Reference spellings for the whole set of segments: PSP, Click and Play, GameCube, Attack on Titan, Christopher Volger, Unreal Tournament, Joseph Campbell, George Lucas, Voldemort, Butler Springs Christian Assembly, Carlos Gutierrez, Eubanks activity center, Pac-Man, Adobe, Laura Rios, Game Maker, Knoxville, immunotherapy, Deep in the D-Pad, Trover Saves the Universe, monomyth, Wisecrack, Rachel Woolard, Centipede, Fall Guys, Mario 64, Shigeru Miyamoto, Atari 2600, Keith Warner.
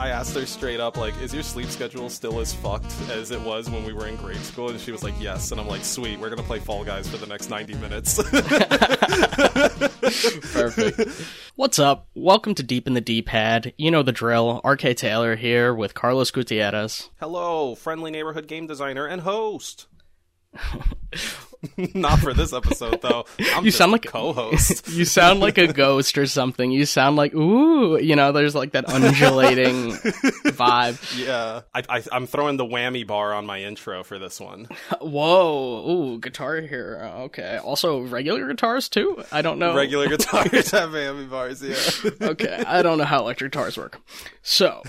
I asked her straight up, like, is your sleep schedule still as fucked as it was when we were in grade school? And she was like, yes. And I'm like, sweet, we're going to play Fall Guys for the next 90 minutes. Perfect. What's up? Welcome to Deep in the D-Pad. You know the drill. RK Taylor here with Carlos Gutierrez. Hello, friendly neighborhood game designer and host. Not for this episode, though. I'm you sound like a co-host. You sound like a ghost or something. You sound like, ooh, you know, there's like that undulating vibe. Yeah. I'm throwing the whammy bar on my intro for this one. Whoa. Ooh, guitar hero. Okay. Also, regular guitars, too? I don't know. Regular guitars have whammy bars, yeah. Okay. I don't know how electric guitars work. So,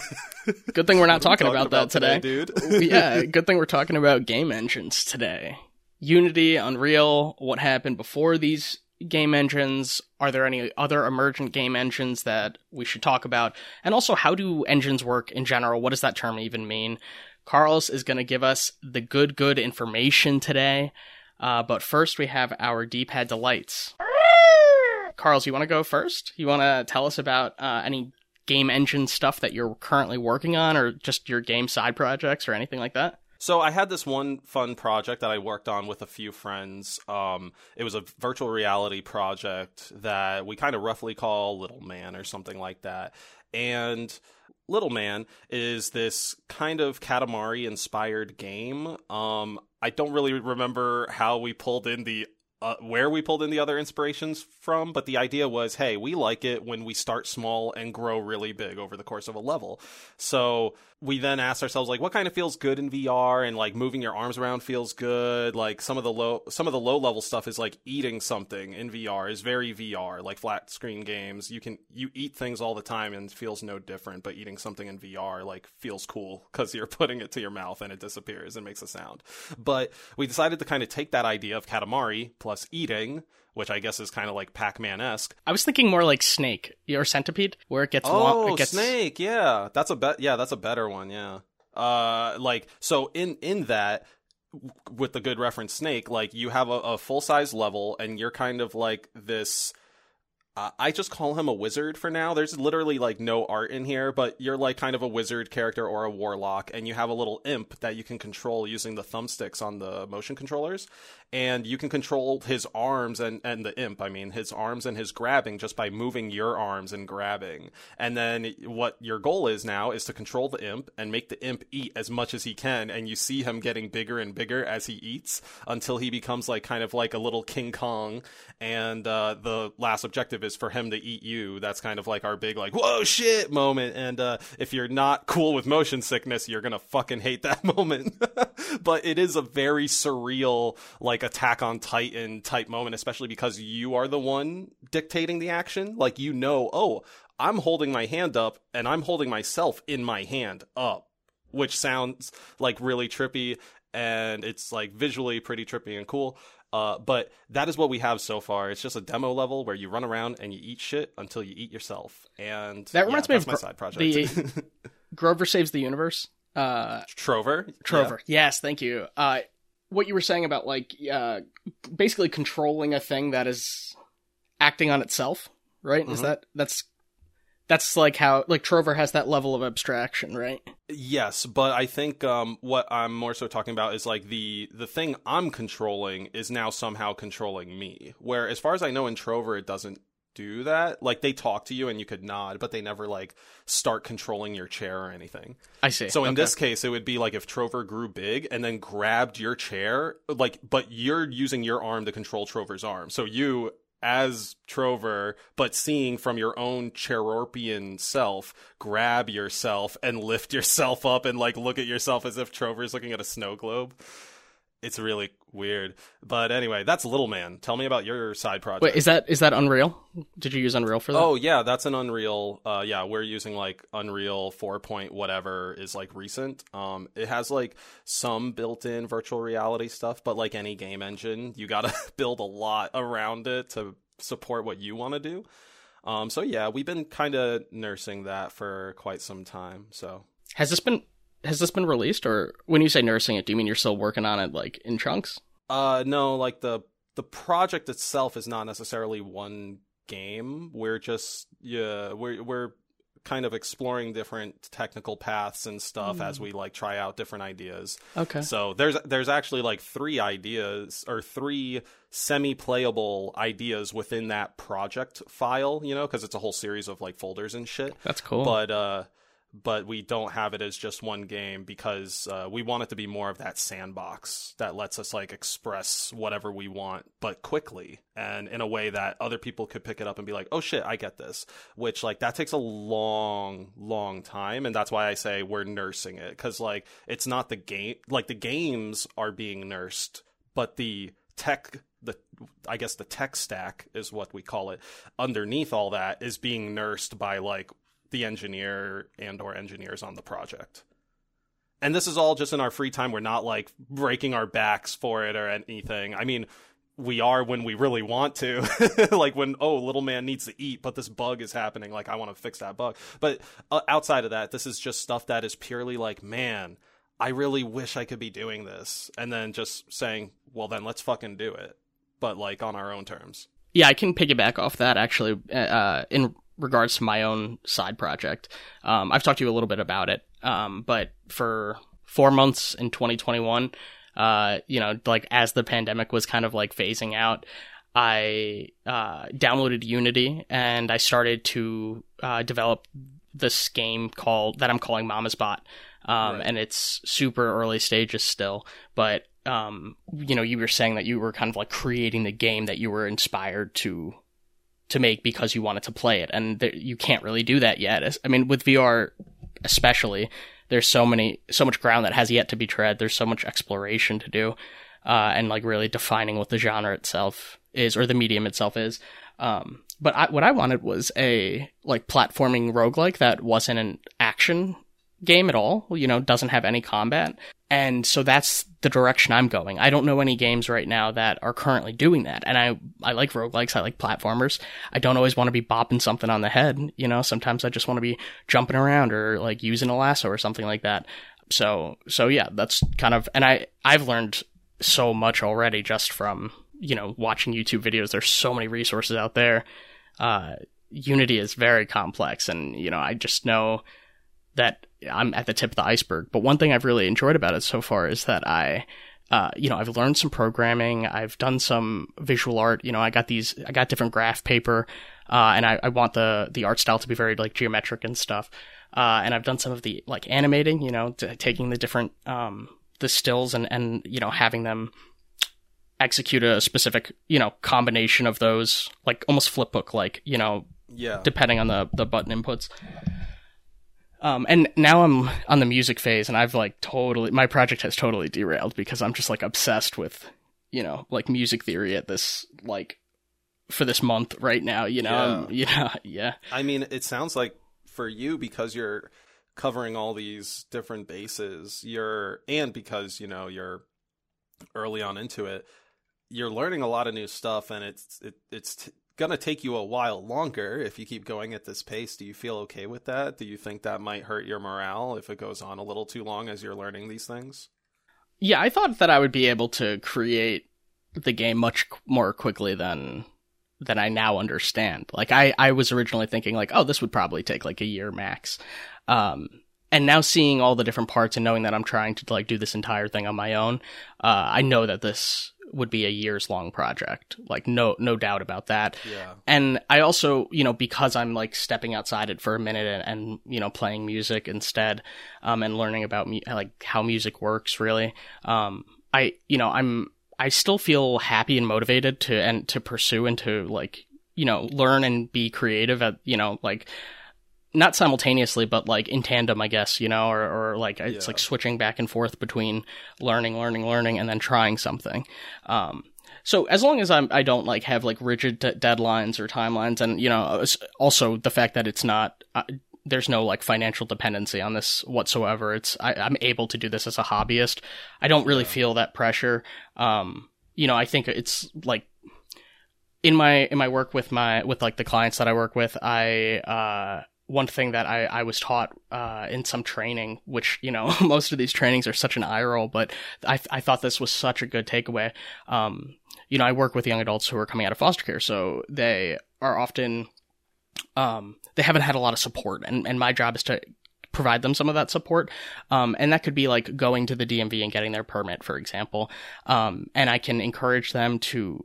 good thing we're not talking about that today. Dude. Yeah, good thing we're talking about game engines today. Unity, Unreal, what happened before these game engines? Are there any other emergent game engines that we should talk about? And also, how do engines work in general? What does that term even mean? Carlos is going to give us the good information today. But first, we have our D-pad delights. Carlos, you want to go first? You want to tell us about any game engine stuff that you're currently working on, or just your game side projects or anything like that? So I had this one fun project that I worked on with a few friends. It was a virtual reality project that we kind of roughly call Little Man or something like that. And Little Man is this kind of Katamari-inspired game. I don't really remember how we pulled in the... where we pulled in the other inspirations from, but the idea was, hey, we like it when we start small and grow really big over the course of a level. So we then asked ourselves, like, what kind of feels good in VR, and like moving your arms around feels good. Like some of the low level stuff is like eating something in VR is very VR, like flat screen games. You eat things all the time and it feels no different, but eating something in VR like feels cool because you're putting it to your mouth and it disappears and makes a sound. But we decided to kind of take that idea of Katamari plus eating, which I guess is kind of like Pac-Man-esque. I was thinking more like Snake or Centipede, where it gets Snake, yeah. That's a better one, yeah. So in that, with the good reference Snake, like you have a full-size level and you're kind of like this I just call him a wizard for now. There's literally like no art in here, but you're like kind of a wizard character or a warlock, and you have a little imp that you can control using the thumbsticks on the motion controllers, and you can control his arms and the imp, I mean, his arms and his grabbing just by moving your arms and grabbing. And then what your goal is now is to control the imp and make the imp eat as much as he can, and you see him getting bigger and bigger as he eats until he becomes like kind of like a little King Kong, and the last objective is for him to eat you. That's kind of like our big like whoa shit moment, and if you're not cool with motion sickness, you're gonna fucking hate that moment. But it is a very surreal like Attack on Titan type moment, especially because you are the one dictating the action. Like, you know, oh, I'm holding my hand up and I'm holding myself in my hand up, which sounds like really trippy, and it's like visually pretty trippy and cool. But that is what we have so far. It's just a demo level where you run around and you eat shit until you eat yourself. And that reminds me of my side project. The Trover Saves the Universe. Trover. Yeah. Yes, thank you. What you were saying about like basically controlling a thing that is acting on itself, right? Mm-hmm. That's like how like Trover has that level of abstraction, right? Yes, but I think what I'm more so talking about is like the thing I'm controlling is now somehow controlling me. Where as far as I know in Trover, it doesn't do that. Like, they talk to you and you could nod, but they never like start controlling your chair or anything. I see. So in this case, it would be like if Trover grew big and then grabbed your chair, like, but you're using your arm to control Trover's arm. So you as Trover, but seeing from your own Cheropian self, grab yourself and lift yourself up and like look at yourself as if Trover's looking at a snow globe. It's really weird. But anyway, that's Little Man. Tell me about your side project. Wait, is that Unreal? Did you use Unreal for that? Oh yeah, that's an Unreal. We're using like Unreal 4. Whatever is like recent. It has like some built-in virtual reality stuff, but like any game engine, you gotta build a lot around it to support what you want to do. So yeah, we've been kind of nursing that for quite some time. So has this been released? Or when you say nursing it, do you mean you're still working on it like in chunks? No, like the project itself is not necessarily one game. We're just we're kind of exploring different technical paths and stuff as we like try out different ideas. Okay. So there's actually like three ideas or three semi-playable ideas within that project file, you know, because it's a whole series of like folders and shit. That's cool. But we don't have it as just one game because we want it to be more of that sandbox that lets us like express whatever we want, but quickly and in a way that other people could pick it up and be like, oh shit, I get this, which like that takes a long, long time. And that's why I say we're nursing it. 'Cause like, it's not the game, like the games are being nursed, but the tech, I guess the tech stack is what we call it, underneath all that is being nursed by like the engineer and or engineers on the project. And this is all just in our free time. We're not like breaking our backs for it or anything. I mean, we are when we really want to, like when, oh, little man needs to eat, but this bug is happening. Like I want to fix that bug. But outside of that, this is just stuff that is purely like, man, I really wish I could be doing this. And then just saying, well, then let's fucking do it. But like on our own terms. Yeah, I can piggyback off that actually in regards to my own side project. I've talked to you a little bit about it, but for 4 months in 2021, you know, like as the pandemic was kind of like phasing out, I downloaded Unity and I started to develop this game that I'm calling Mama's Bot. Right. And it's super early stages still, but you know, you were saying that you were kind of like creating the game that you were inspired to make because you wanted to play it, and you can't really do that yet. I mean, with VR especially, there's so much ground that has yet to be tread. There's so much exploration to do, and like really defining what the genre itself is or the medium itself is. But what I wanted was a like platforming roguelike that wasn't an action game at all. You know, doesn't have any combat, and so that's the direction I'm going. I don't know any games right now that are currently doing that, and I like roguelikes, I like platformers. I don't always want to be bopping something on the head, you know. Sometimes I just want to be jumping around or like using a lasso or something like that. So yeah, that's kind of, and I've learned so much already just from, you know, watching YouTube videos. There's so many resources out there. Unity is very complex, and you know, I just know that I'm at the tip of the iceberg. But one thing I've really enjoyed about it so far is that I've learned some programming. I've done some visual art. You know, I got different graph paper, and I want the art style to be very like geometric and stuff. And I've done some of the like animating, you know, taking the different, the stills and, you know, having them execute a specific, you know, combination of those, like almost flip book, like, you know, yeah, depending on the button inputs. And now I'm on the music phase, and I've like my project has totally derailed because I'm just like obsessed with, you know, like music theory at this, like for this month right now, you know? Yeah. I mean, it sounds like for you, because you're covering all these different bases, and because, you know, you're early on into it, you're learning a lot of new stuff, and it's gonna take you a while longer if you keep going at this pace. Do you feel okay with that? Do you think that might hurt your morale if it goes on a little too long as you're learning these things? Yeah, I thought that I would be able to create the game much more quickly than I now understand. Like I was originally thinking like, oh, this would probably take like a year max. And now seeing all the different parts and knowing that I'm trying to like do this entire thing on my own, I know that this would be a years long project. Like no doubt about that. Yeah. And I also, you know, because I'm like stepping outside it for a minute and you know, playing music instead, and learning about like how music works really. I still feel happy and motivated to pursue and to like, you know, learn and be creative at, you know, like not simultaneously, but like in tandem, I guess, you know, or like it's like switching back and forth between learning, and then trying something. So as long as I don't like have like rigid deadlines or timelines, and you know, also the fact that it's not, there's no like financial dependency on this whatsoever. I'm able to do this as a hobbyist. I don't really feel that pressure. You know, I think it's like in my work with like the clients that I work with, one thing that I was taught in some training, which, you know, most of these trainings are such an eye roll, but I thought this was such a good takeaway. You know, I work with young adults who are coming out of foster care, so they are often they haven't had a lot of support, and my job is to provide them some of that support. And that could be like going to the DMV and getting their permit, for example. And I can encourage them to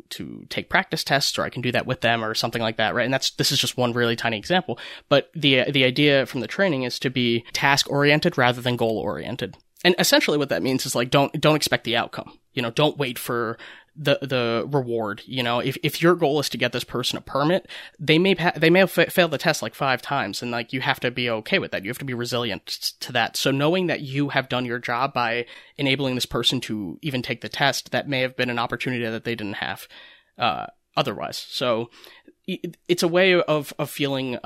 take practice tests, or I can do that with them or something like that, right? And this is just one really tiny example, but the idea from the training is to be task oriented rather than goal oriented. And essentially what that means is like, don't expect the outcome, you know, don't wait for the reward. You know, if your goal is to get this person a permit, they may have failed the test like 5 times, and like you have to be okay with that. You have to be resilient to that. So knowing that you have done your job by enabling this person to even take the test, that may have been an opportunity that they didn't have otherwise. So it's a way of feeling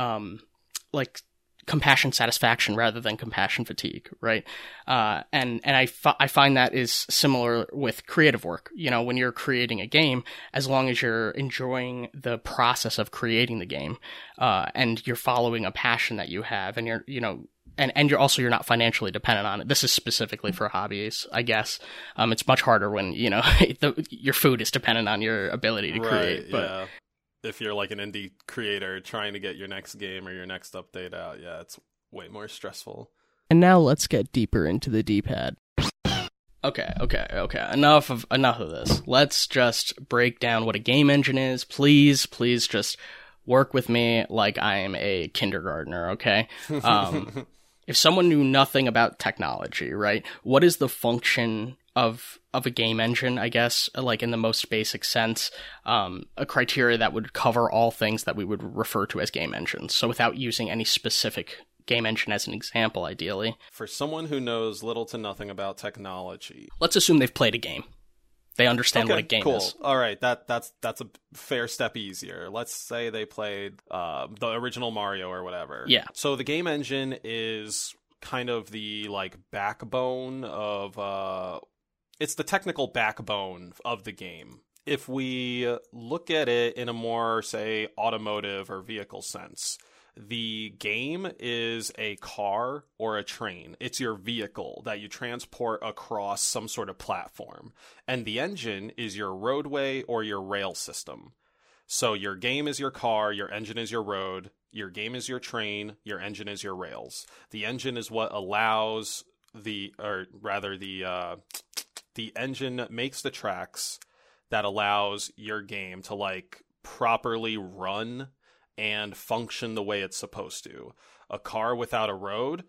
like compassion satisfaction rather than compassion fatigue, right? And I find that is similar with creative work. You know, when you're creating a game, as long as you're enjoying the process of creating the game, and you're following a passion that you have, and you're, you know, and you're not financially dependent on it. This is specifically for hobbies, I guess. It's much harder when, you know, your food is dependent on your ability to create. Right, but yeah. If you're like an indie creator trying to get your next game or your next update out, yeah, it's way more stressful. And now let's get deeper into the D-pad. Okay. Enough of this. Let's just break down what a game engine is. Please just work with me like I am a kindergartner, okay? If someone knew nothing about technology, right? What is the function of a game engine, I guess, like in the most basic sense, a criteria that would cover all things that we would refer to as game engines. So without using any specific game engine as an example, ideally. For someone who knows little to nothing about technology. Let's assume they've played a game. They understand what a game is. All right, that's a fair step easier. Let's say they played the original Mario or whatever. Yeah. So the game engine is kind of the like backbone of... It's the technical backbone of the game. If we look at it in a more, say, automotive or vehicle sense, the game is a car or a train. It's your vehicle that you transport across some sort of platform. And the engine is your roadway or your rail system. So your game is your car, your engine is your road, your game is your train, your engine is your rails. The engine is what allows the engine makes the tracks that allows your game to like properly run and function the way it's supposed to. A car without a road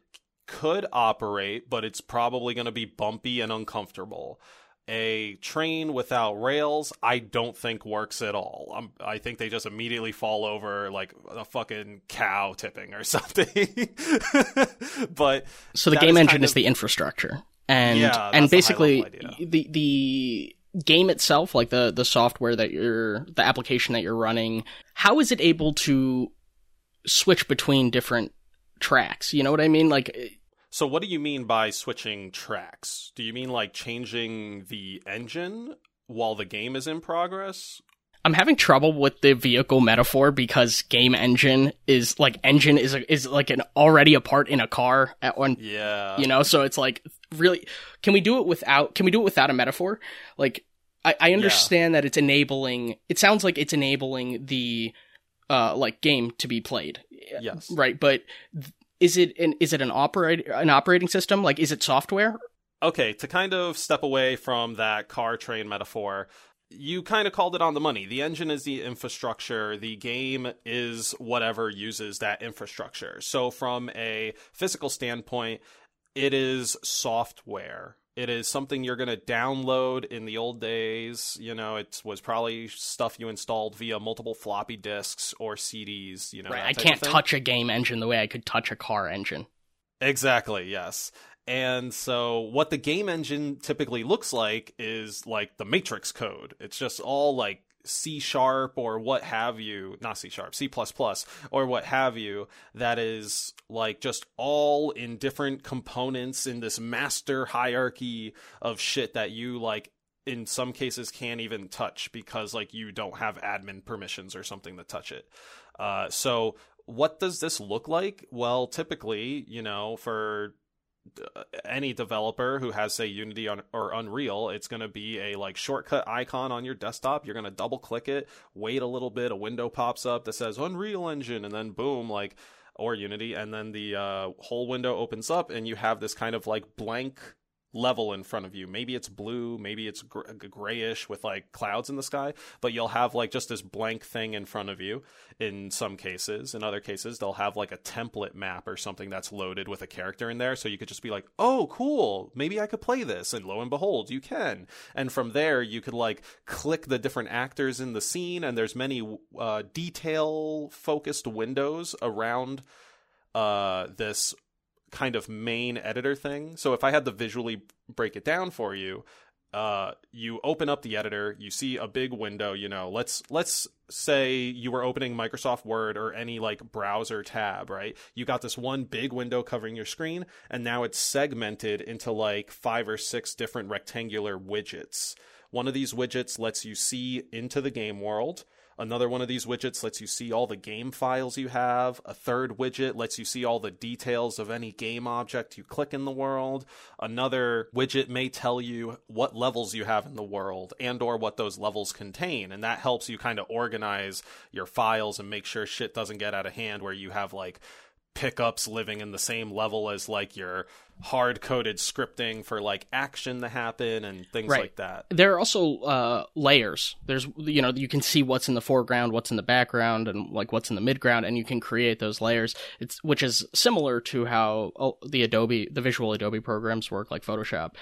could operate, but it's probably going to be bumpy and uncomfortable. A train without rails, I don't think works at all. I think they just immediately fall over like a fucking cow tipping or something. But so the game engine is the infrastructure. And basically the game itself, like the software that the application that you're running, how is it able to switch between different tracks? You know what I mean? Like, so what do you mean by switching tracks? Do you mean like changing the engine while the game is in progress? I'm having trouble with the vehicle metaphor because game engine is like an already a part in a car at one. Yeah. You know, so it's like, really, can we do it without a metaphor? Like I understand that it sounds like it's enabling the like game to be played. Yes. Right. But is it an operating system? Like, is it software? Okay. To kind of step away from that car train metaphor, you kind of called it on the money. The engine is the infrastructure. The game is whatever uses that infrastructure. So from a physical standpoint, it is software. It is something you're going to download. In the old days, you know, it was probably stuff you installed via multiple floppy disks or CDs. You know, right. I can't touch a game engine the way I could touch a car engine. Exactly, yes. And so what the game engine typically looks like is like the Matrix code. It's just all like C# or what have you, not C#, C++ or what have you, that is like just all in different components in this master hierarchy of shit that you like in some cases can't even touch because like you don't have admin permissions or something to touch it. So what does this look like? Well, typically, you know, for any developer who has, say, Unity or Unreal, it's going to be a like shortcut icon on your desktop. You're going to double click it, wait a little bit, a window pops up that says Unreal Engine, and then boom, like, or Unity, and then the whole window opens up and you have this kind of like blank level in front of you. Maybe it's blue, maybe it's grayish with like clouds in the sky, but you'll have like just this blank thing in front of you. In some cases, in other cases, they'll have like a template map or something that's loaded with a character in there, so you could just be like, oh cool, maybe I could play this, and lo and behold, you can. And from there you could like click the different actors in the scene, and there's many detail focused windows around this kind of main editor thing. So if I had to visually break it down for you, you open up the editor, you see a big window, you know, let's say you were opening Microsoft Word or any like browser tab, right? You got this one big window covering your screen, and now it's segmented into like 5 or 6 different rectangular widgets. One of these widgets lets you see into the game world. Another one of these widgets lets you see all the game files you have. A third widget lets you see all the details of any game object you click in the world. Another widget may tell you what levels you have in the world and or what those levels contain. And that helps you kind of organize your files and make sure shit doesn't get out of hand, where you have like pickups living in the same level as like your hard-coded scripting for like action to happen and things right. like that. There are also layers. There's, you know, you can see what's in the foreground, what's in the background, and like what's in the midground, and you can create those layers. It's which is similar to how the visual Adobe programs work, like Photoshop.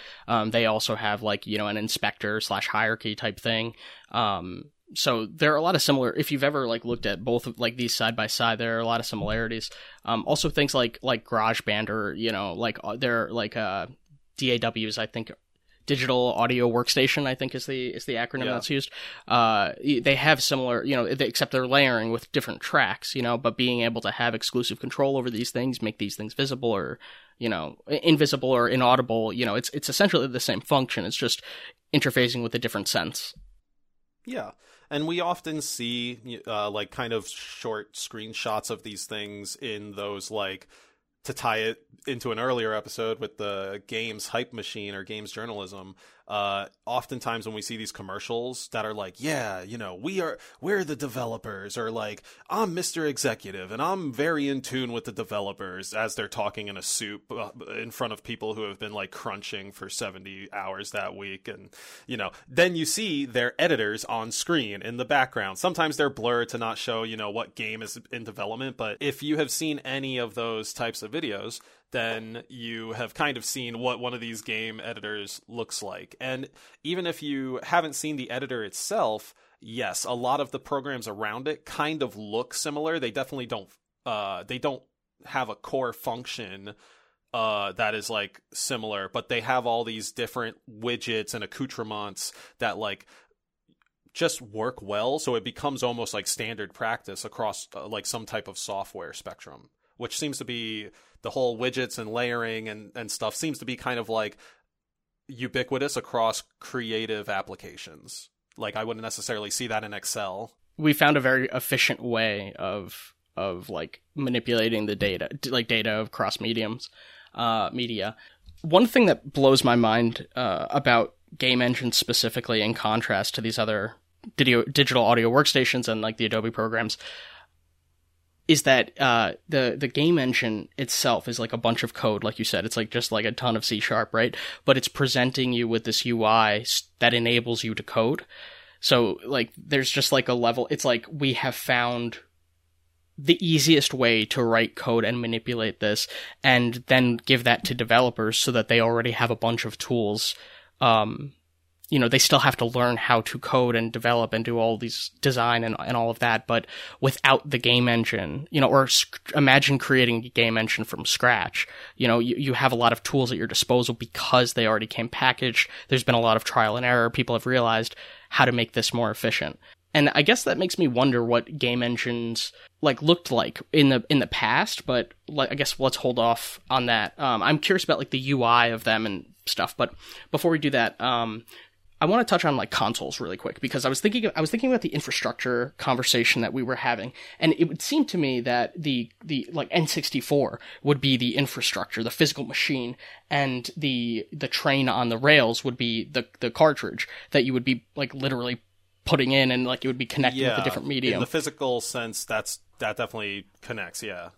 They also have like, you know, an inspector/hierarchy type thing. So there are a lot of similar, if you've ever like looked at both of like these side by side, there are a lot of similarities. Also things like GarageBand, or, you know, like there are like DAWs, I think, Digital Audio Workstation, I think is the acronym yeah. that's used. They have similar, you know, except they're layering with different tracks, you know, but being able to have exclusive control over these things, make these things visible or, you know, invisible or inaudible, you know, it's essentially the same function. It's just interfacing with a different sense. Yeah. And we often see like kind of short screenshots of these things in those, like, to tie it into an earlier episode with the games hype machine or games journalism. Oftentimes when we see these commercials that are like, yeah, you know, we're the developers, or like, I'm Mr. Executive and I'm very in tune with the developers, as they're talking in a soup in front of people who have been like crunching for 70 hours that week. And, you know, then you see their editors on screen in the background. Sometimes they're blurred to not show, you know, what game is in development. But if you have seen any of those types of videos, then you have kind of seen what one of these game editors looks like. And even if you haven't seen the editor itself, yes, a lot of the programs around it kind of look similar. They definitely don't have a core function that is like similar, but they have all these different widgets and accoutrements that like just work well. So it becomes almost like standard practice across like some type of software spectrum, which seems to be the whole widgets and layering and stuff seems to be kind of like ubiquitous across creative applications. Like, I wouldn't necessarily see that in Excel. We found a very efficient way of like manipulating the data of cross mediums, media. One thing that blows my mind about game engines specifically, in contrast to these other digital audio workstations and like the Adobe programs, is that the game engine itself is like a bunch of code, like you said. It's like just like a ton of C#, right? But it's presenting you with this UI that enables you to code. So like there's just like a level. It's like, we have found the easiest way to write code and manipulate this, and then give that to developers so that they already have a bunch of tools. You know, they still have to learn how to code and develop and do all these design and all of that, but without the game engine, you know, or imagine creating a game engine from scratch. You know, you have a lot of tools at your disposal because they already came packaged. There's been a lot of trial and error. People have realized how to make this more efficient. And I guess that makes me wonder what game engines like looked like in the past, but like, I guess let's hold off on that. I'm curious about like the UI of them and stuff, but before we do that, I want to touch on like consoles really quick, because I was thinking about the infrastructure conversation that we were having, and it would seem to me that the like N64 would be the infrastructure, the physical machine, and the train on the rails would be the cartridge that you would be like literally putting in, and like it would be connected with a different medium. In the physical sense, that definitely connects, yeah.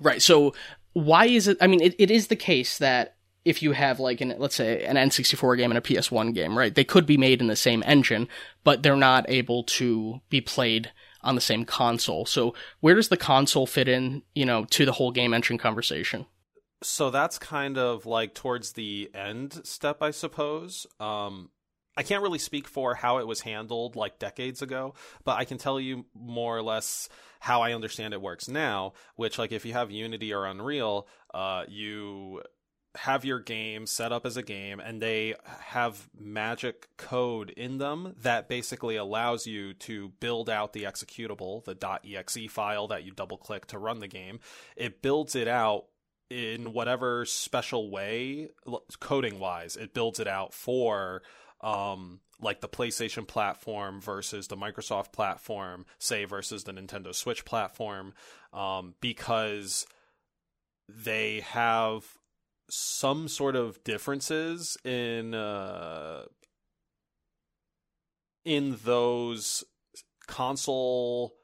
Right. So why is it? I mean, it is the case that if you have like let's say an N64 game and a PS1 game, right? They could be made in the same engine, but they're not able to be played on the same console. So where does the console fit in, you know, to the whole game engine conversation? So that's kind of like towards the end step, I suppose. I can't really speak for how it was handled like decades ago, but I can tell you more or less how I understand it works now, which like if you have Unity or Unreal, you have your game set up as a game, and they have magic code in them that basically allows you to build out the executable, the .exe file that you double click to run the game. It builds it out in whatever special way, coding wise, it builds it out for like the PlayStation platform versus the Microsoft platform, say, versus the Nintendo Switch platform, because they have some sort of differences in those console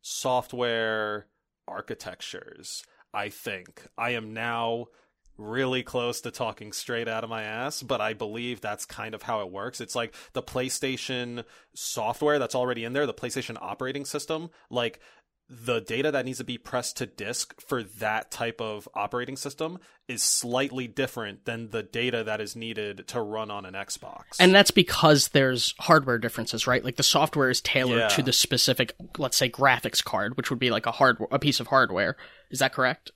software architectures. I think I am now really close to talking straight out of my ass, but I believe that's kind of how it works. It's like the PlayStation software that's already in there, the PlayStation operating system, like the data that needs to be pressed to disk for that type of operating system is slightly different than the data that is needed to run on an Xbox. And that's because there's hardware differences, right? Like the software is tailored to the specific, let's say, graphics card, which would be like a piece of hardware. Is that correct?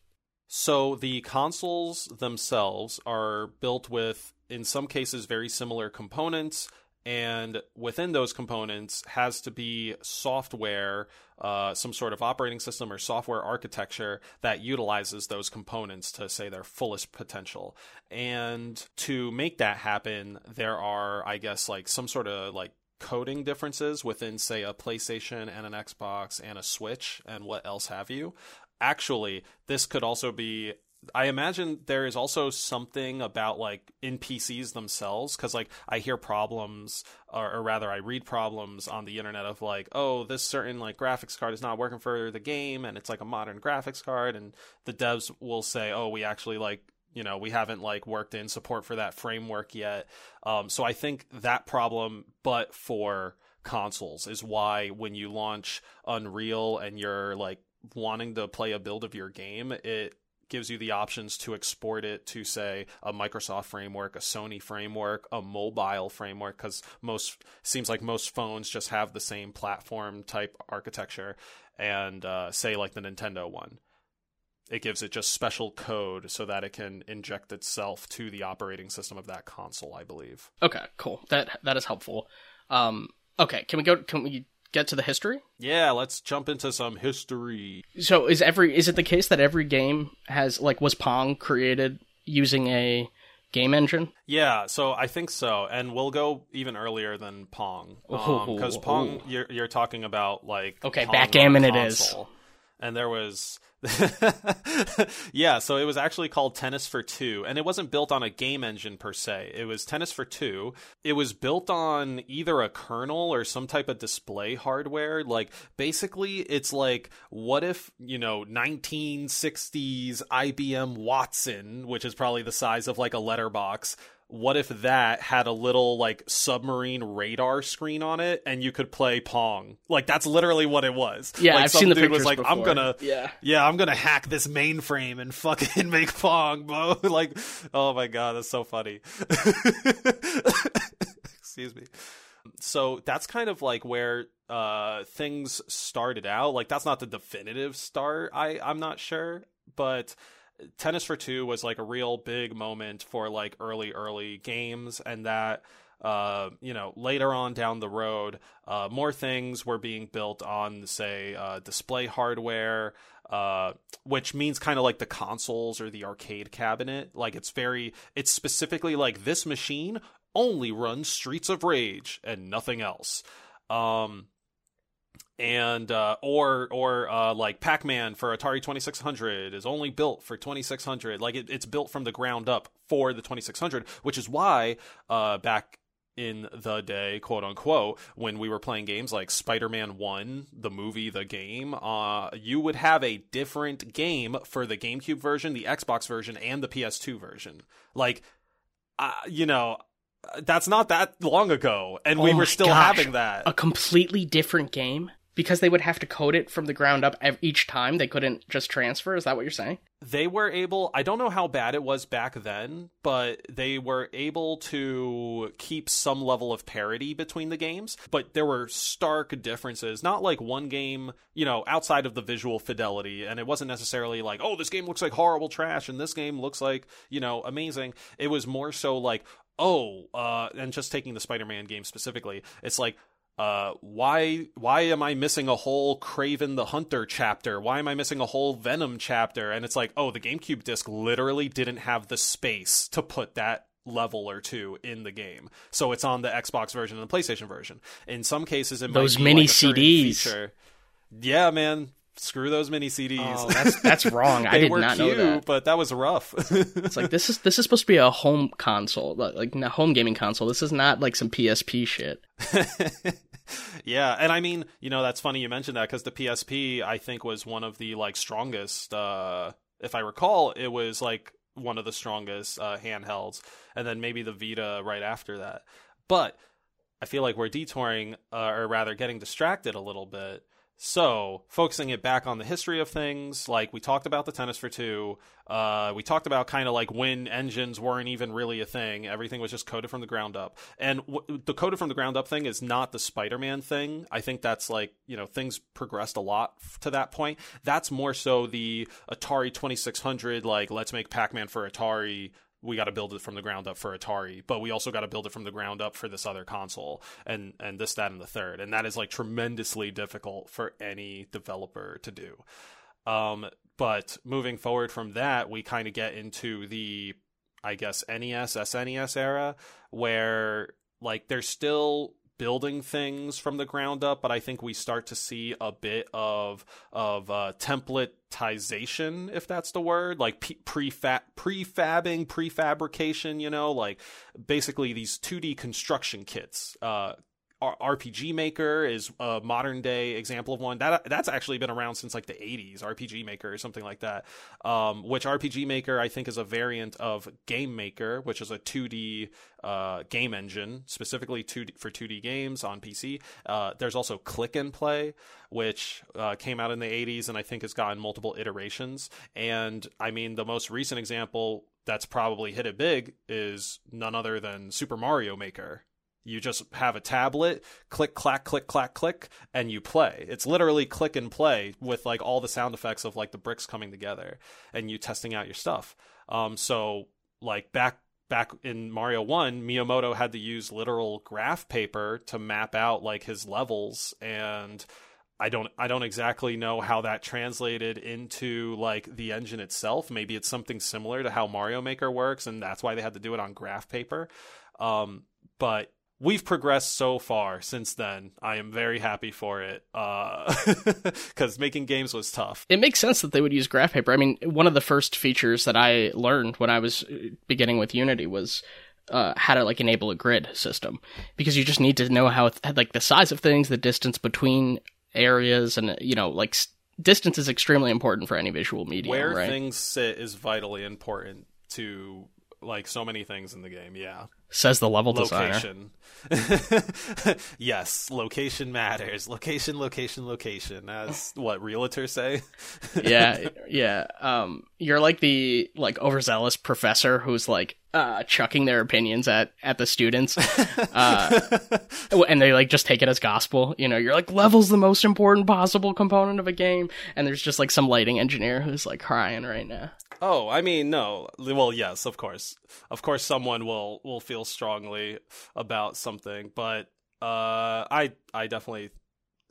So the consoles themselves are built with, in some cases, very similar components, and within those components has to be software, some sort of operating system or software architecture that utilizes those components to, say, their fullest potential. And to make that happen, there are, I guess, like some sort of like coding differences within, say, a PlayStation and an Xbox and a Switch and what else have you. Actually, this could also be, I imagine there is also something about like NPCs themselves, because like I hear problems, or rather I read problems on the internet of like, oh, this certain like graphics card is not working for the game, and it's like a modern graphics card, and the devs will say, oh, we actually like, you know, we haven't like worked in support for that framework yet. So I think that problem, but for consoles, is why when you launch Unreal and you're like wanting to play a build of your game, it gives you the options to export it to, say, a Microsoft framework, a Sony framework, a mobile framework, because seems like most phones just have the same platform type architecture, and say like the Nintendo one, it gives it just special code so that it can inject itself to the operating system of that console, I believe. Okay, cool. That is helpful. Okay, can we get to the history? Yeah, let's jump into some history. So is it the case that every game has like, was Pong created using a game engine? Yeah, so I think so, and we'll go even earlier than Pong, because Pong, you're talking about like, okay, Pong backgammon it is, and there was yeah, so it was actually called Tennis for Two, and it wasn't built on a game engine per se. It was Tennis for Two. It was built on either a kernel or some type of display hardware. Like, basically, it's like, what if, you know, 1960s IBM Watson, which is probably the size of like a letterbox, what if that had a little like submarine radar screen on it, and you could play Pong? Like, that's literally what it was. Yeah, like, I've seen the pictures was like, before. I'm gonna hack this mainframe and fucking make Pong, bro. Like, oh my god, that's so funny. Excuse me. So that's kind of like where things started out. Like, that's not the definitive start, I'm not sure, but Tennis for Two was like a real big moment for like early games, and that later on down the road, more things were being built on, say, display hardware, which means kind of like the consoles or the arcade cabinet. Like, it's specifically like this machine only runs Streets of Rage and nothing else. Like Pac-Man for Atari 2600 is only built for 2600. Like it's built from the ground up for the 2600, which is why back in the day, quote unquote, when we were playing games like Spider-Man 1, the movie, the game, you would have a different game for the GameCube version, the Xbox version, and the PS2 version. Like, you know, that's not that long ago, and we were still having that. A completely different game? Because they would have to code it from the ground up each time. They couldn't just transfer. Is that what you're saying? They were able, I don't know how bad it was back then, but they were able to keep some level of parity between the games. But there were stark differences. Not like one game, you know, outside of the visual fidelity. And it wasn't necessarily like, oh, this game looks like horrible trash and this game looks like, you know, amazing. It was more so like, and just taking the Spider-Man game specifically, it's like, why am I missing a whole Kraven the Hunter chapter? Why am I missing a whole Venom chapter? And it's like, oh, the GameCube disc literally didn't have the space to put that level or two in the game. So it's on the Xbox version and the PlayStation version. In some cases, it those might be mini like a CDs. Feature. Yeah, man. Screw those mini CDs. Oh, that's wrong. I did not know that. But that was rough. It's like this is supposed to be a home console, like a home gaming console. This is not like some PSP shit. Yeah, and I mean, you know, that's funny you mentioned that because the PSP I think was one of the like strongest. If I recall, it was like one of the strongest handhelds, and then maybe the Vita right after that. But I feel like we're detouring, or rather, getting distracted a little bit. So, focusing it back on the history of things, like we talked about the Tennis for Two, we talked about kind of like when engines weren't even really a thing, everything was just coded from the ground up. And the coded from the ground up thing is not the Spider-Man thing. I think that's like, you know, things progressed a lot to that point. That's more so the Atari 2600, like, let's make Pac-Man for Atari. We got to build it from the ground up for Atari, but we also got to build it from the ground up for this other console and this, that, and the third. And that is like tremendously difficult for any developer to do. But moving forward from that, we kind of get into the, I guess, NES, SNES era where like they're still building things from the ground up, but I think we start to see a bit of templatization, if that's the word, like prefabrication, you know, like basically these 2D construction kits. RPG Maker is a modern day example of one that's actually been around since like the 80s, RPG Maker or something like that, which RPG Maker I think is a variant of Game Maker, which is a 2D game engine specifically for 2D games on PC. There's also Click and Play, which came out in the 80s and I think has gotten multiple iterations. And I mean, the most recent example that's probably hit it big is none other than Super Mario Maker. You just have a tablet, click, clack, click, clack, click, and you play. It's literally click and play with like all the sound effects of like the bricks coming together and you testing out your stuff. So like back in Mario 1, Miyamoto had to use literal graph paper to map out like his levels, and I don't exactly know how that translated into like the engine itself. Maybe it's something similar to how Mario Maker works, and that's why they had to do it on graph paper. But we've progressed so far since then. I am very happy for it, because making games was tough. It makes sense that they would use graph paper. I mean, one of the first features that I learned when I was beginning with Unity was how to like enable a grid system, because you just need to know how like the size of things, the distance between areas, and you know, like distance is extremely important for any visual medium. Where right? things sit is vitally important to like so many things in the game. Yeah. Says the level designer. Yes, location matters. Location, location, location. That's what realtors say. Yeah. You're like the like overzealous professor who's like chucking their opinions at the students, and they like just take it as gospel. You know, you're like, level's the most important possible component of a game, and there's just like some lighting engineer who's like crying right now. Oh, I mean, no. Well, yes, of course. Of course someone will feel strongly about something, but I definitely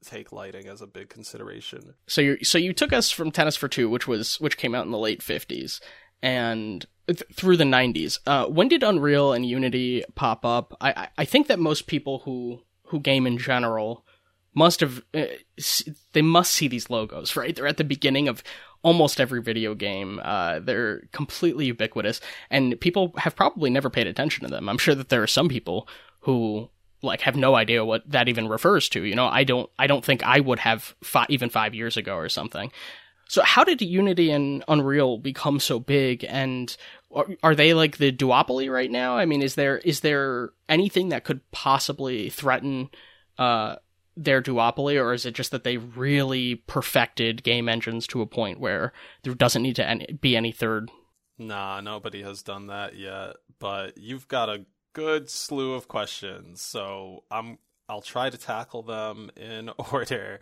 take lighting as a big consideration. So you took us from Tennis for Two, which came out in the late 50s, and through the 90s. When did Unreal and Unity pop up? I think that most people who game in general must have they must see these logos, right? They're at the beginning of almost every video game. They're completely ubiquitous, and people have probably never paid attention to them. I'm sure that there are some people who like have no idea what that even refers to. You know, I don't think I would have even 5 years ago or something. So how did Unity and Unreal become so big, and are they like the duopoly right now? I mean, is there anything that could possibly threaten their duopoly, or is it just that they really perfected game engines to a point where there doesn't need to be any third? Nah, nobody has done that yet, but you've got a good slew of questions, so I'll try to tackle them in order.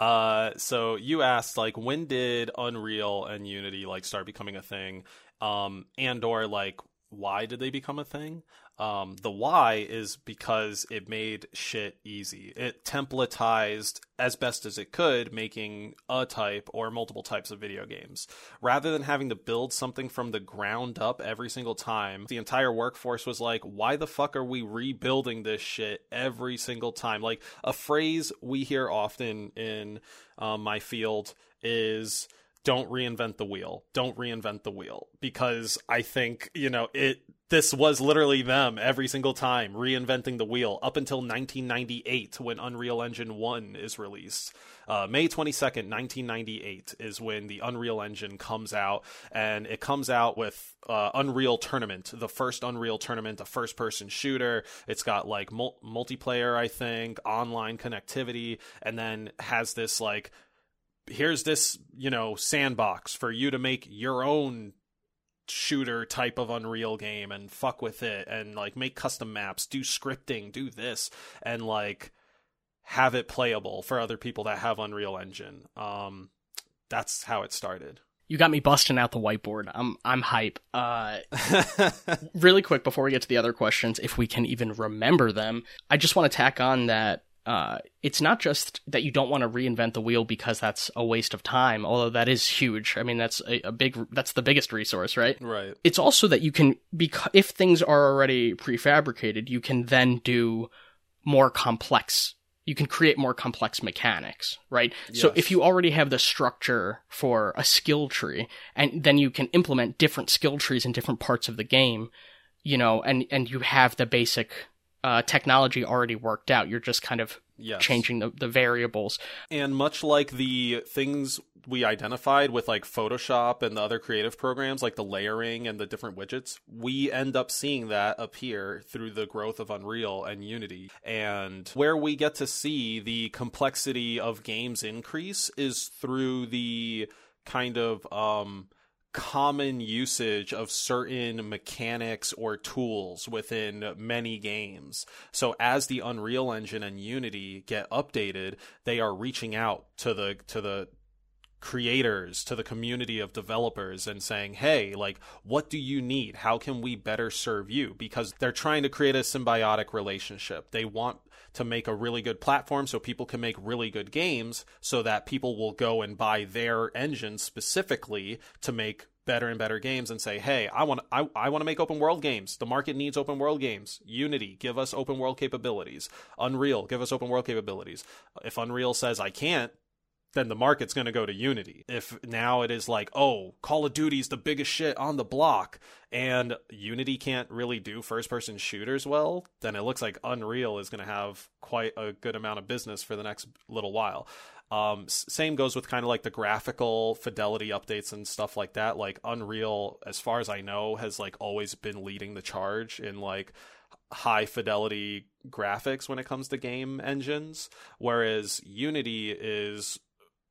So you asked, like, when did Unreal and Unity, like, start becoming a thing? And or, like, why did they become a thing? The why is because it made shit easy. It templatized as best as it could, making a type or multiple types of video games. Rather than having to build something from the ground up every single time, the entire workforce was like, why the fuck are we rebuilding this shit every single time? Like, a phrase we hear often in my field is, don't reinvent the wheel. Don't reinvent the wheel. Because I think, you know, this was literally them every single time, reinventing the wheel up until 1998 when Unreal Engine 1 is released. May 22nd, 1998 is when the Unreal Engine comes out, and it comes out with Unreal Tournament, the first Unreal Tournament, a first-person shooter. It's got, like, multiplayer, I think, online connectivity, and then has this, like, here's this, you know, sandbox for you to make your own shooter type of Unreal game and fuck with it and, like, make custom maps, do scripting, do this, and, like, have it playable for other people that have Unreal Engine. That's how it started. You got me busting out the whiteboard. I'm hype. Really quick, before we get to the other questions, if we can even remember them, I just want to tack on that it's not just that you don't want to reinvent the wheel because that's a waste of time, although that is huge. I mean, that's that's the biggest resource, right? Right. It's also that you can, if things are already prefabricated, you can then do more complex, you can create more complex mechanics, right? Yes. So if you already have the structure for a skill tree, and then you can implement different skill trees in different parts of the game, you know, and you have the basic technology already worked out. You're just kind of changing the variables. And much like the things we identified with, like, Photoshop and the other creative programs, like the layering and the different widgets, we end up seeing that appear through the growth of Unreal and Unity. And where we get to see the complexity of games increase is through the kind of common usage of certain mechanics or tools within many games. So as the Unreal Engine and Unity get updated, they are reaching out to the creators, to the community of developers, and saying, hey, like, what do you need? How can we better serve you? Because they're trying to create a symbiotic relationship. They want to make a really good platform so people can make really good games, so that people will go and buy their engine specifically to make better and better games, and say, hey, I want to make open world games. The market needs open world games. Unity, give us open world capabilities. Unreal, give us open world capabilities. If Unreal says I can't, then the market's going to go to Unity. If now it is like, oh, Call of Duty's the biggest shit on the block, and Unity can't really do first-person shooters well, then it looks like Unreal is going to have quite a good amount of business for the next little while. Same goes with kind of like the graphical fidelity updates and stuff like that. Like, Unreal, as far as I know, has, like, always been leading the charge in, like, high fidelity graphics when it comes to game engines, whereas Unity is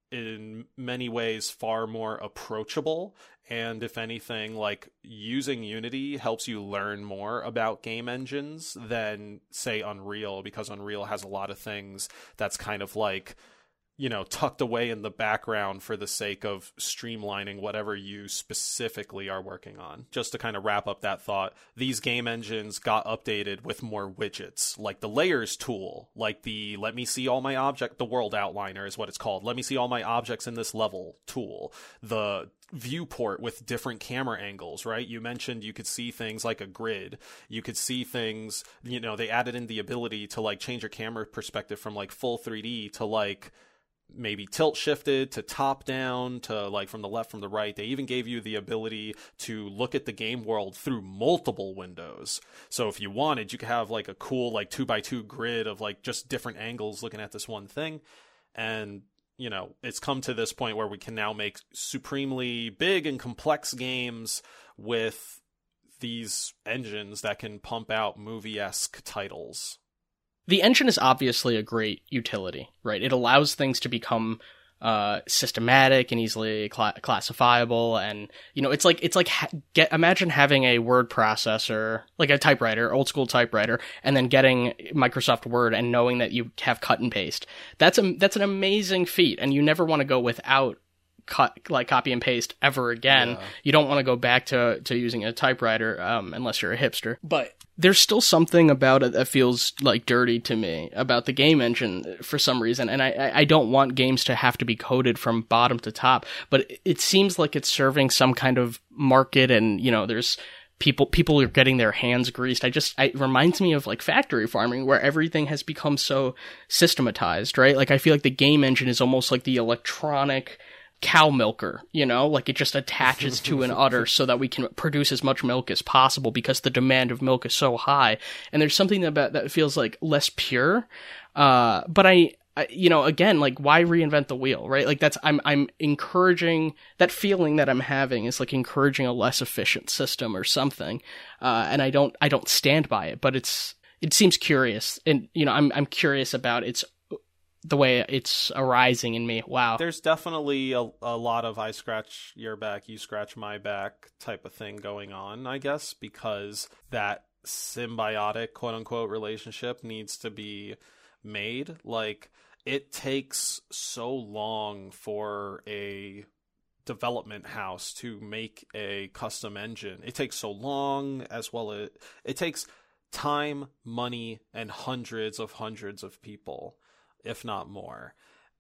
in many ways far more approachable, and if anything, like, using Unity helps you learn more about game engines than, say, Unreal, because Unreal has a lot of things that's kind of, like, you know, tucked away in the background for the sake of streamlining whatever you specifically are working on. Just to kind of wrap up that thought, these game engines got updated with more widgets, like the layers tool, like the let me see all my object, the world outliner is what it's called. Let me see all my objects in this level tool. The viewport with different camera angles, right? You mentioned you could see things like a grid. You could see things, you know, they added in the ability to like change your camera perspective from like full 3D to like maybe tilt shifted to top down to like from the left, from the right. They even gave you the ability to look at the game world through multiple windows. So if you wanted, you could have like a cool like 2x2 grid of like just different angles looking at this one thing. And you know, it's come to this point where we can now make supremely big and complex games with these engines that can pump out movie-esque titles. The engine is obviously a great utility, right? It allows things to become systematic and easily classifiable, and you know, imagine having a word processor, like a typewriter, old school typewriter, and then getting Microsoft Word and knowing that you have cut and paste. That's an amazing feat, and you never want to go without copy and paste ever again. Yeah. You don't want to go back to using a typewriter unless you're a hipster, but there's still something about it that feels like dirty to me about the game engine for some reason. And I don't want games to have to be coded from bottom to top, but it seems like it's serving some kind of market, and you know, there's people are getting their hands greased. It reminds me of like factory farming, where everything has become so systematized, right? Like I feel like the game engine is almost like the electronic cow milker, you know, like it just attaches to an udder so that we can produce as much milk as possible because the demand of milk is so high. And there's something about that feels like less pure. But I, you know, again, like why reinvent the wheel, right? Like that's, I'm encouraging that feeling that I'm having is like encouraging a less efficient system or something. And I don't stand by it, but it seems curious. And, you know, I'm curious about the way it's arising in me. Wow. There's definitely a lot of I scratch your back, you scratch my back type of thing going on, I guess, because that symbiotic quote unquote relationship needs to be made. Like it takes so long for a development house to make a custom engine. It takes so long, as well as it takes time, money, and hundreds of people, if not more.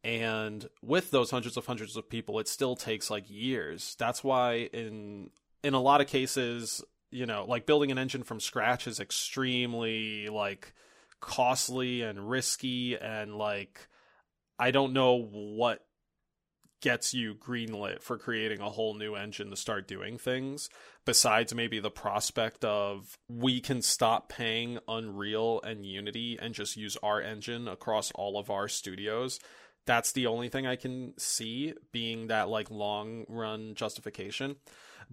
And with those hundreds of people, it still takes like years. That's why in a lot of cases, you know, like building an engine from scratch is extremely like costly and risky, and like I don't know what gets you greenlit for creating a whole new engine to start doing things, besides maybe the prospect of we can stop paying Unreal and Unity and just use our engine across all of our studios. That's the only thing I can see being that like long run justification.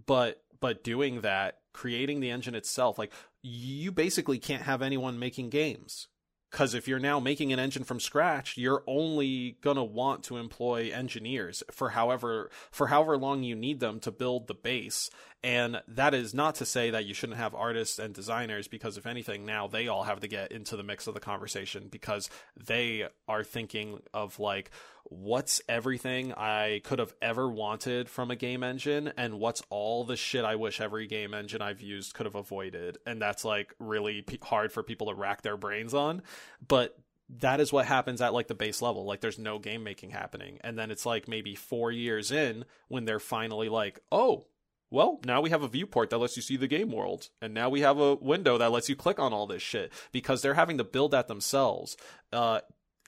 But doing that, creating the engine itself, like you basically can't have anyone making games. Because if you're now making an engine from scratch, you're only going to want to employ engineers for however long you need them to build the base. And that is not to say that you shouldn't have artists and designers, because if anything, now they all have to get into the mix of the conversation, because they are thinking of like, what's everything I could have ever wanted from a game engine, and what's all the shit I wish every game engine I've used could have avoided. And that's like really hard for people to rack their brains on, but that is what happens at like the base level. Like there's no game making happening, and then it's like maybe 4 years in when they're finally like, oh well, now we have a viewport that lets you see the game world, and now we have a window that lets you click on all this shit, because they're having to build that themselves.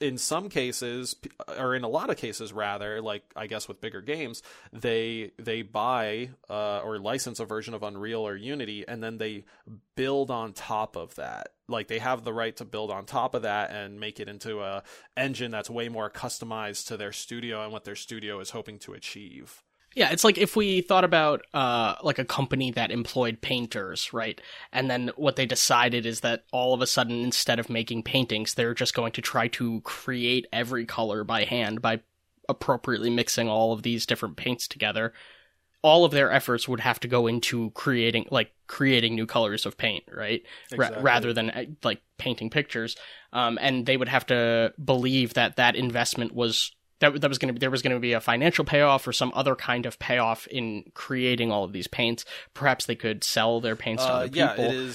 In some cases, or in a lot of cases rather, like I guess with bigger games, they buy or license a version of Unreal or Unity, and then they build on top of that. Like they have the right to build on top of that and make it into a engine that's way more customized to their studio and what their studio is hoping to achieve. Yeah, it's like if we thought about like a company that employed painters, right? And then what they decided is that all of a sudden, instead of making paintings, they're just going to try to create every color by hand by appropriately mixing all of these different paints together. All of their efforts would have to go into creating new colors of paint, right? Exactly. Rather than like painting pictures. And they would have to believe that investment was... That was going to be, there was going to be a financial payoff or some other kind of payoff in creating all of these paints. Perhaps they could sell their paints to other people. Yeah,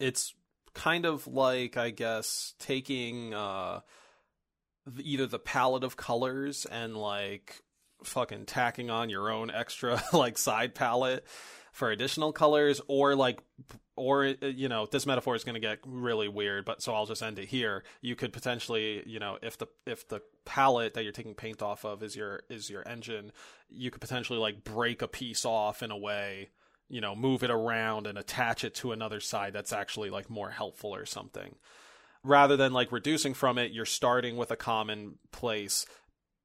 it's kind of like, I guess, taking either the palette of colors and like fucking tacking on your own extra like side palette for additional colors, or like, or, you know, this metaphor is going to get really weird, but so I'll just end it here. You could potentially, you know, if the palette that you're taking paint off of is your engine, you could potentially like break a piece off in a way, you know, move it around and attach it to another side that's actually like more helpful or something. Rather than like reducing from it, you're starting with a common place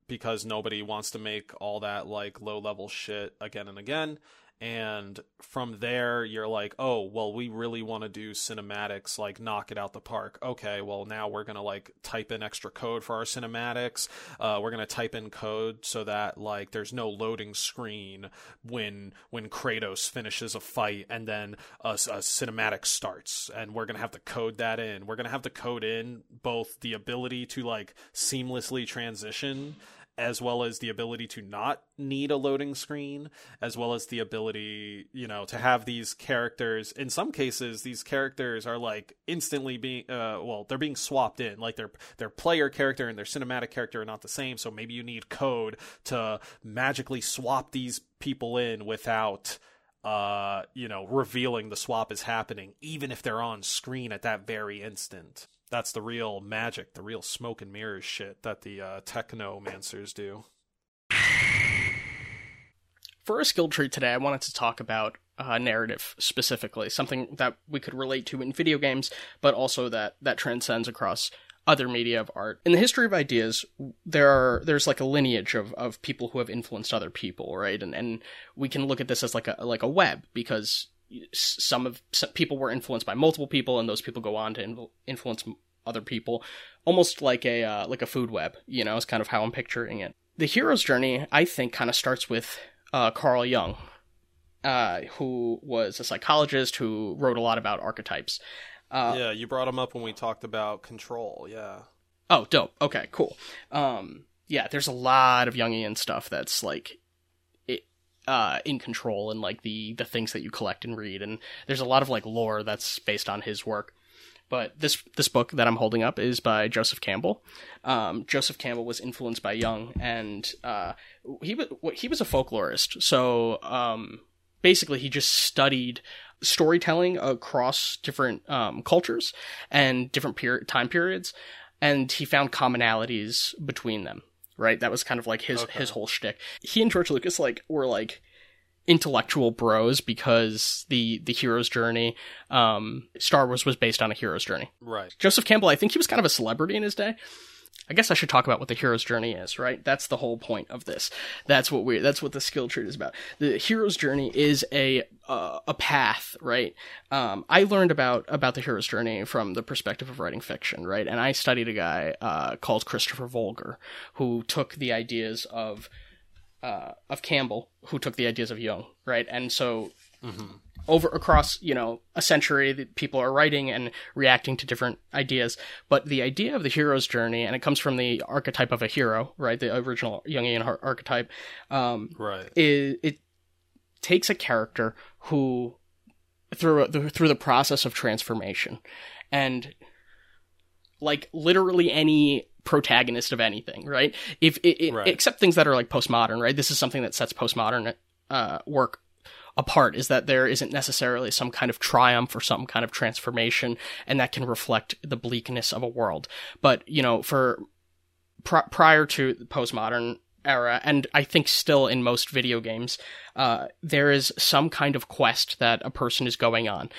because nobody wants to make all that like low level shit again and again. And from there, you're like, oh, well, we really want to do cinematics, like knock it out the park. Okay, well, now we're going to like type in extra code for our cinematics. We're going to type in code so that like there's no loading screen when Kratos finishes a fight and then a cinematic starts. And we're going to have to code that in. We're going to have to code in both the ability to like seamlessly transition, as well as the ability to not need a loading screen, as well as the ability, you know, to have these characters. In some cases, these characters are like instantly being, they're being swapped in. Like their player character and their cinematic character are not the same. So maybe you need code to magically swap these people in without, you know, revealing the swap is happening, even if they're on screen at that very instant. That's the real magic, the real smoke and mirrors shit that the technomancers do. For our skill tree today, I wanted to talk about narrative specifically, something that we could relate to in video games, but also that transcends across other media of art. In the history of ideas, there's like a lineage of people who have influenced other people, right? And we can look at this as like a web, because some people were influenced by multiple people, and those people go on to influence other people, almost like a food web, you know, is kind of how I'm picturing it. The hero's journey, I think, kind of starts with Carl Jung, who was a psychologist who wrote a lot about archetypes. Yeah, you brought him up when we talked about Control, yeah. Oh, dope. Okay, cool. Yeah, there's a lot of Jungian stuff that's like in Control, and like the things that you collect and read, and there's a lot of like lore that's based on his work. But this book that I'm holding up is by Joseph Campbell. Joseph Campbell was influenced by Jung, and he was a folklorist. So basically, he just studied storytelling across different cultures and different time periods, and he found commonalities between them. Right, that was kind of like his whole shtick. He and George Lucas like were like intellectual bros, because the hero's journey, Star Wars was based on a hero's journey. Right. Joseph Campbell, I think he was kind of a celebrity in his day. I guess I should talk about what the hero's journey is, right? That's the whole point of this. That's what the skill tree is about. The hero's journey is a path, right? I learned about the hero's journey from the perspective of writing fiction, right? And I studied a guy called Christopher Volger, who took the ideas of Campbell, who took the ideas of Jung, right? And so across, you know, a century, the people are writing and reacting to different ideas. But the idea of the hero's journey, and it comes from the archetype of a hero, right? The original Jungian archetype, right? It takes a character who, through the process of transformation, and like literally any protagonist of anything, right? Except things that are like postmodern, right? This is something that sets postmodern work apart, is that there isn't necessarily some kind of triumph or some kind of transformation, and that can reflect the bleakness of a world. But, you know, for prior to the postmodern era, and I think still in most video games, there is some kind of quest that a person is going on.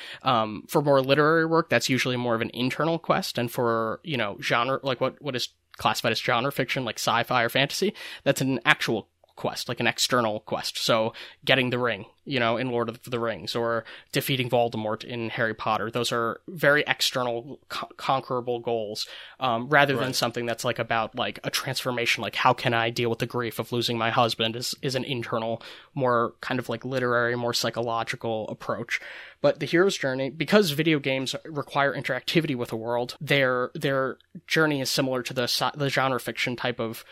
For more literary work, that's usually more of an internal quest, and for, you know, genre, like what is classified as genre fiction, like sci-fi or fantasy, that's an actual quest, like an external quest. So getting the ring, you know, in Lord of the Rings, or defeating Voldemort in Harry Potter. Those are very external, conquerable goals, rather than something that's like about like a transformation, like how can I deal with the grief of losing my husband, is an internal, more kind of like literary, more psychological approach. But the hero's journey, because video games require interactivity with the world, their journey is similar to the genre fiction type of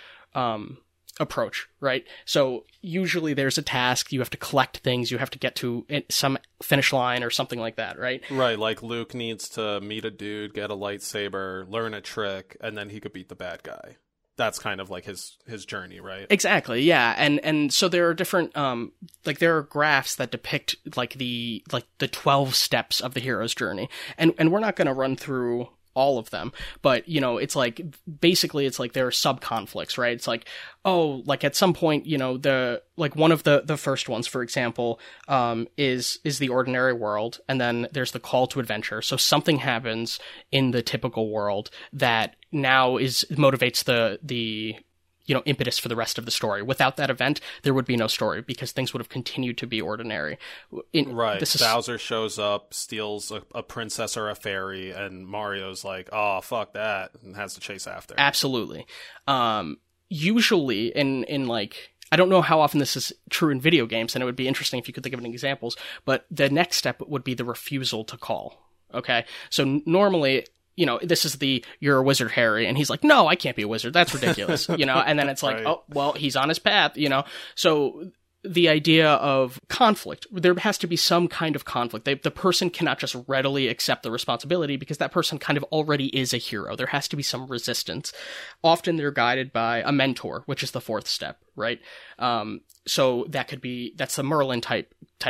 approach, right? So usually there's a task, you have to collect things, you have to get to some finish line or something like that, right? Right, like Luke needs to meet a dude, get a lightsaber, learn a trick, and then he could beat the bad guy. that's kind of like his journey, right? Exactly, yeah. And so there are different like there are graphs that depict like the 12 steps of the hero's journey. And we're not going to run through all of them, but you know, it's like basically it's like there are sub-conflicts, right? It's like, oh, like at some point, you know, the like one of the first ones, for example, is the ordinary world, and then there's the call to adventure. So something happens in the typical world that now is motivates the you know, impetus for the rest of the story. Without that event, there would be no story because things would have continued to be ordinary. Right. Bowser shows up, steals a princess or a fairy, and Mario's like, oh, fuck that, and has to chase after. Absolutely. Usually in like, I don't know how often this is true in video games, and it would be interesting if you could think of any examples, but the next step would be the refusal to call. Okay. So normally, you know, this is you're a wizard, Harry, and he's like, no, I can't be a wizard. That's ridiculous, you know? And then it's like, right. Oh, well, he's on his path, you know? So the idea of conflict, there has to be some kind of conflict. The person cannot just readily accept the responsibility because that person kind of already is a hero. There has to be some resistance. Often they're guided by a mentor, which is the fourth step, right? So that could be, that's the Merlin type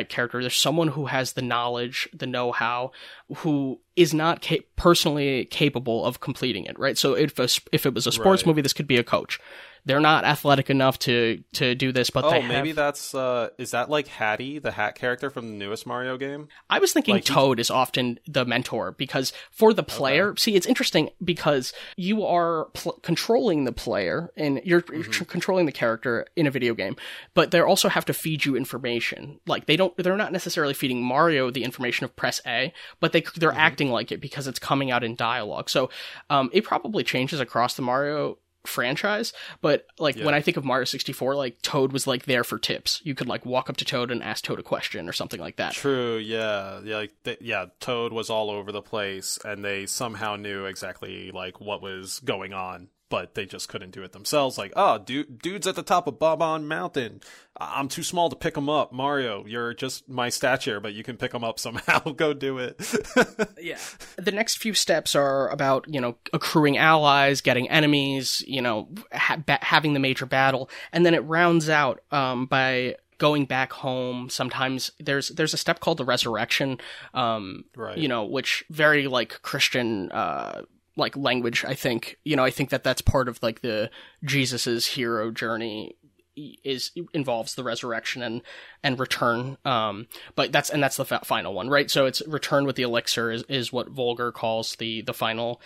character. There's someone who has the knowledge, the know-how, who is not personally capable of completing it, right? So if it was a sports right. movie, this could be a coach. They're not athletic enough to do this, but maybe that's is that like Hattie, the hat character from the newest Mario game? I was thinking like Toad is often the mentor because for the player, okay. See, it's interesting because you are controlling the player and you're mm-hmm. controlling the character in a video game, but they also have to feed you information. Like they're not necessarily feeding Mario the information of press A, but they're mm-hmm. acting like it because it's coming out in dialogue. So it probably changes across the Mario franchise, but like yeah. when I think of Mario 64, like Toad was like there for tips. You could like walk up to Toad and ask Toad a question or something like that. True, yeah, like Toad was all over the place, and they somehow knew exactly like what was going on, but they just couldn't do it themselves. Like, oh, dude's at the top of Bob-on Mountain. I'm too small to pick him up. Mario, you're just my stature, but you can pick him up somehow. Go do it. Yeah. The next few steps are about, you know, accruing allies, getting enemies, you know, having the major battle. And then it rounds out by going back home. Sometimes there's a step called the resurrection, right. you know, which very like Christian like language, I think, you know, I think that's part of like the Jesus's hero journey involves the resurrection and return. But that's the final one, right? So it's return with the elixir is what Volger calls the final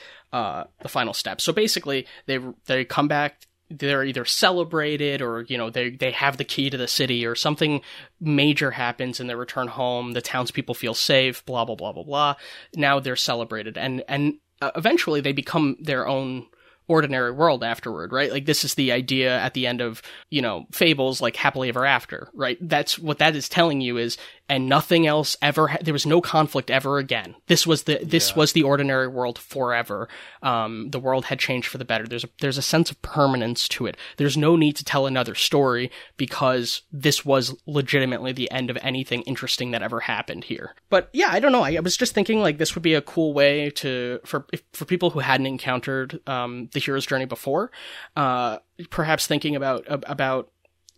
step. So basically they come back, they're either celebrated or, you know, they have the key to the city or something major happens in their return home. The townspeople feel safe, blah, blah, blah, blah, blah. Now they're celebrated and eventually they become their own ordinary world afterward, right? Like this is the idea at the end of, you know, fables like happily ever after, right? That's what that is telling you is, and nothing else ever, there was no conflict ever again. This was the ordinary world forever. The world had changed for the better. There's a sense of permanence to it. There's no need to tell another story because this was legitimately the end of anything interesting that ever happened here. But yeah, I don't know. I was just thinking like this would be a cool way for people who hadn't encountered, the hero's journey before, perhaps thinking about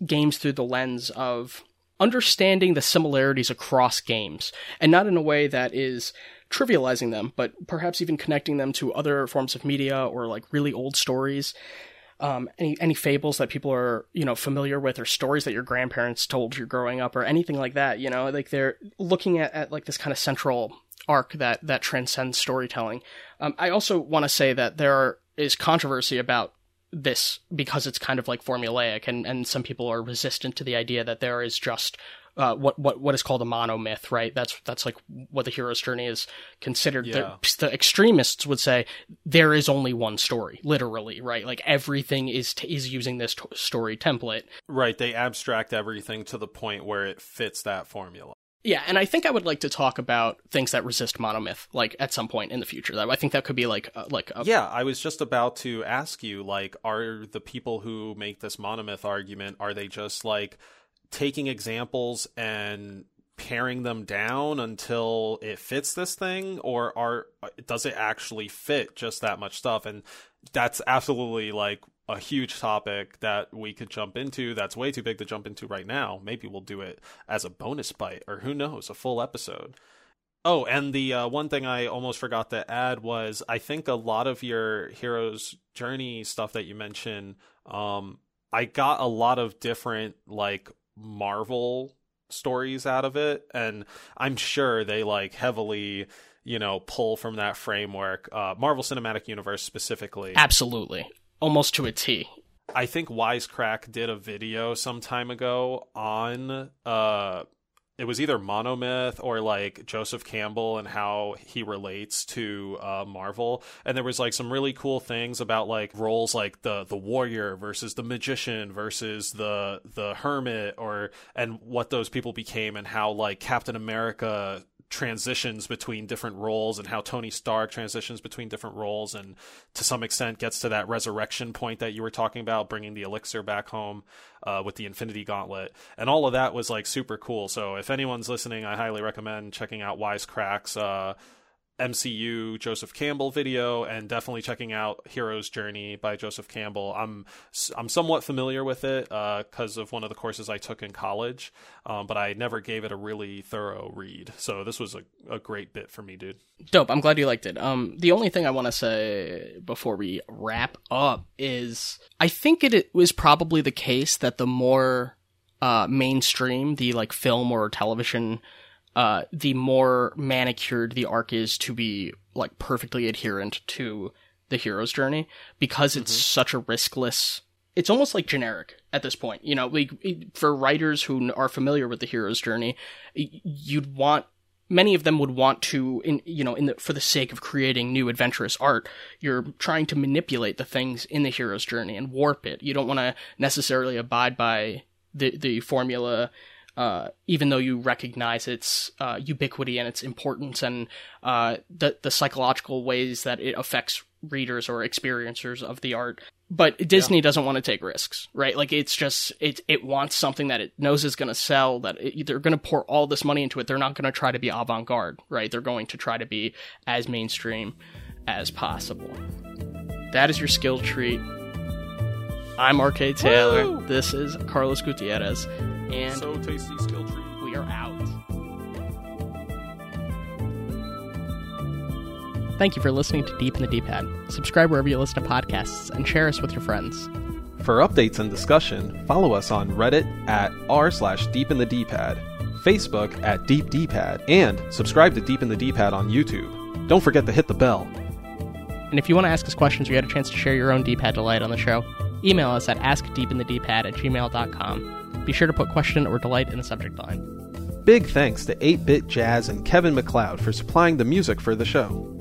games through the lens of understanding the similarities across games, and not in a way that is trivializing them, but perhaps even connecting them to other forms of media or like really old stories, any fables that people are, you know, familiar with, or stories that your grandparents told you growing up, or anything like that. You know, like they're looking at like this kind of central arc that transcends storytelling. I also want to say that there is controversy about this because it's kind of like formulaic and some people are resistant to the idea that there is just what is called a monomyth, right? That's like what the hero's journey is considered. Yeah. The extremists would say there is only one story, literally, right? Like everything is using this story template. Right, they abstract everything to the point where it fits that formula. Yeah, and I think I would like to talk about things that resist monomyth, like at some point in the future. I think that could be like a... Yeah, I was just about to ask you, like, are the people who make this monomyth argument, are they just like taking examples and paring them down until it fits this thing, or does it actually fit just that much stuff? And that's absolutely like a huge topic that we could jump into that's way too big to jump into right now. Maybe we'll do it as a bonus bite, or who knows, a full episode. Oh, and the one thing I almost forgot to add was I think a lot of your hero's journey stuff that you mentioned, I got a lot of different like Marvel stories out of it, and I'm sure they like heavily, you know, pull from that framework, Marvel Cinematic Universe specifically. Absolutely. Almost to a T. I think Wisecrack did a video some time ago on it was either Monomyth or like Joseph Campbell and how he relates to Marvel. And there was like some really cool things about like roles like the warrior versus the magician versus the hermit, or and what those people became, and how like Captain America transitions between different roles, and how Tony Stark transitions between different roles, and to some extent gets to that resurrection point that you were talking about, bringing the elixir back home with the Infinity Gauntlet. And all of that was like super cool. So if anyone's listening, I highly recommend checking out Wisecrack's MCU Joseph Campbell video, and definitely checking out Hero's Journey by Joseph Campbell. I'm somewhat familiar with it because of one of the courses I took in college, but I never gave it a really thorough read. So this was a great bit for me, dude. Dope. I'm glad you liked it. The only thing I want to say before we wrap up is I think it was probably the case that the more mainstream the like film or television, the more manicured the arc is to be like perfectly adherent to the hero's journey, because it's such a riskless, it's almost like generic at this point, you know, like for writers who are familiar with the hero's journey, you'd want, many of them would want to, for the sake of creating new adventurous art, you're trying to manipulate the things in the hero's journey and warp it. You don't want to necessarily abide by the formula, even though you recognize its ubiquity and its importance, and the psychological ways that it affects readers or experiencers of the art. But Disney doesn't want to take risks, right? Like, it's just, it wants something that it knows is going to sell, that they're going to pour all this money into it. They're not going to try to be avant-garde, right? They're going to try to be as mainstream as possible. That is your skill treat. I'm RK Taylor. Woo! This is Carlos Gutierrez. And so tasty skill treat. We are out. Thank you for listening to Deep in the D-Pad. Subscribe wherever you listen to podcasts and share us with your friends. For updates and discussion, follow us on Reddit at r/deepinthedpad, Facebook at Deep D-Pad, and subscribe to Deep in the D-Pad on YouTube. Don't forget to hit the bell. And if you want to ask us questions or you had a chance to share your own D-Pad delight on the show, email us at askdeepinthedpad@gmail.com. Be sure to put question or delight in the subject line. Big thanks to 8-Bit Jazz and Kevin MacLeod for supplying the music for the show.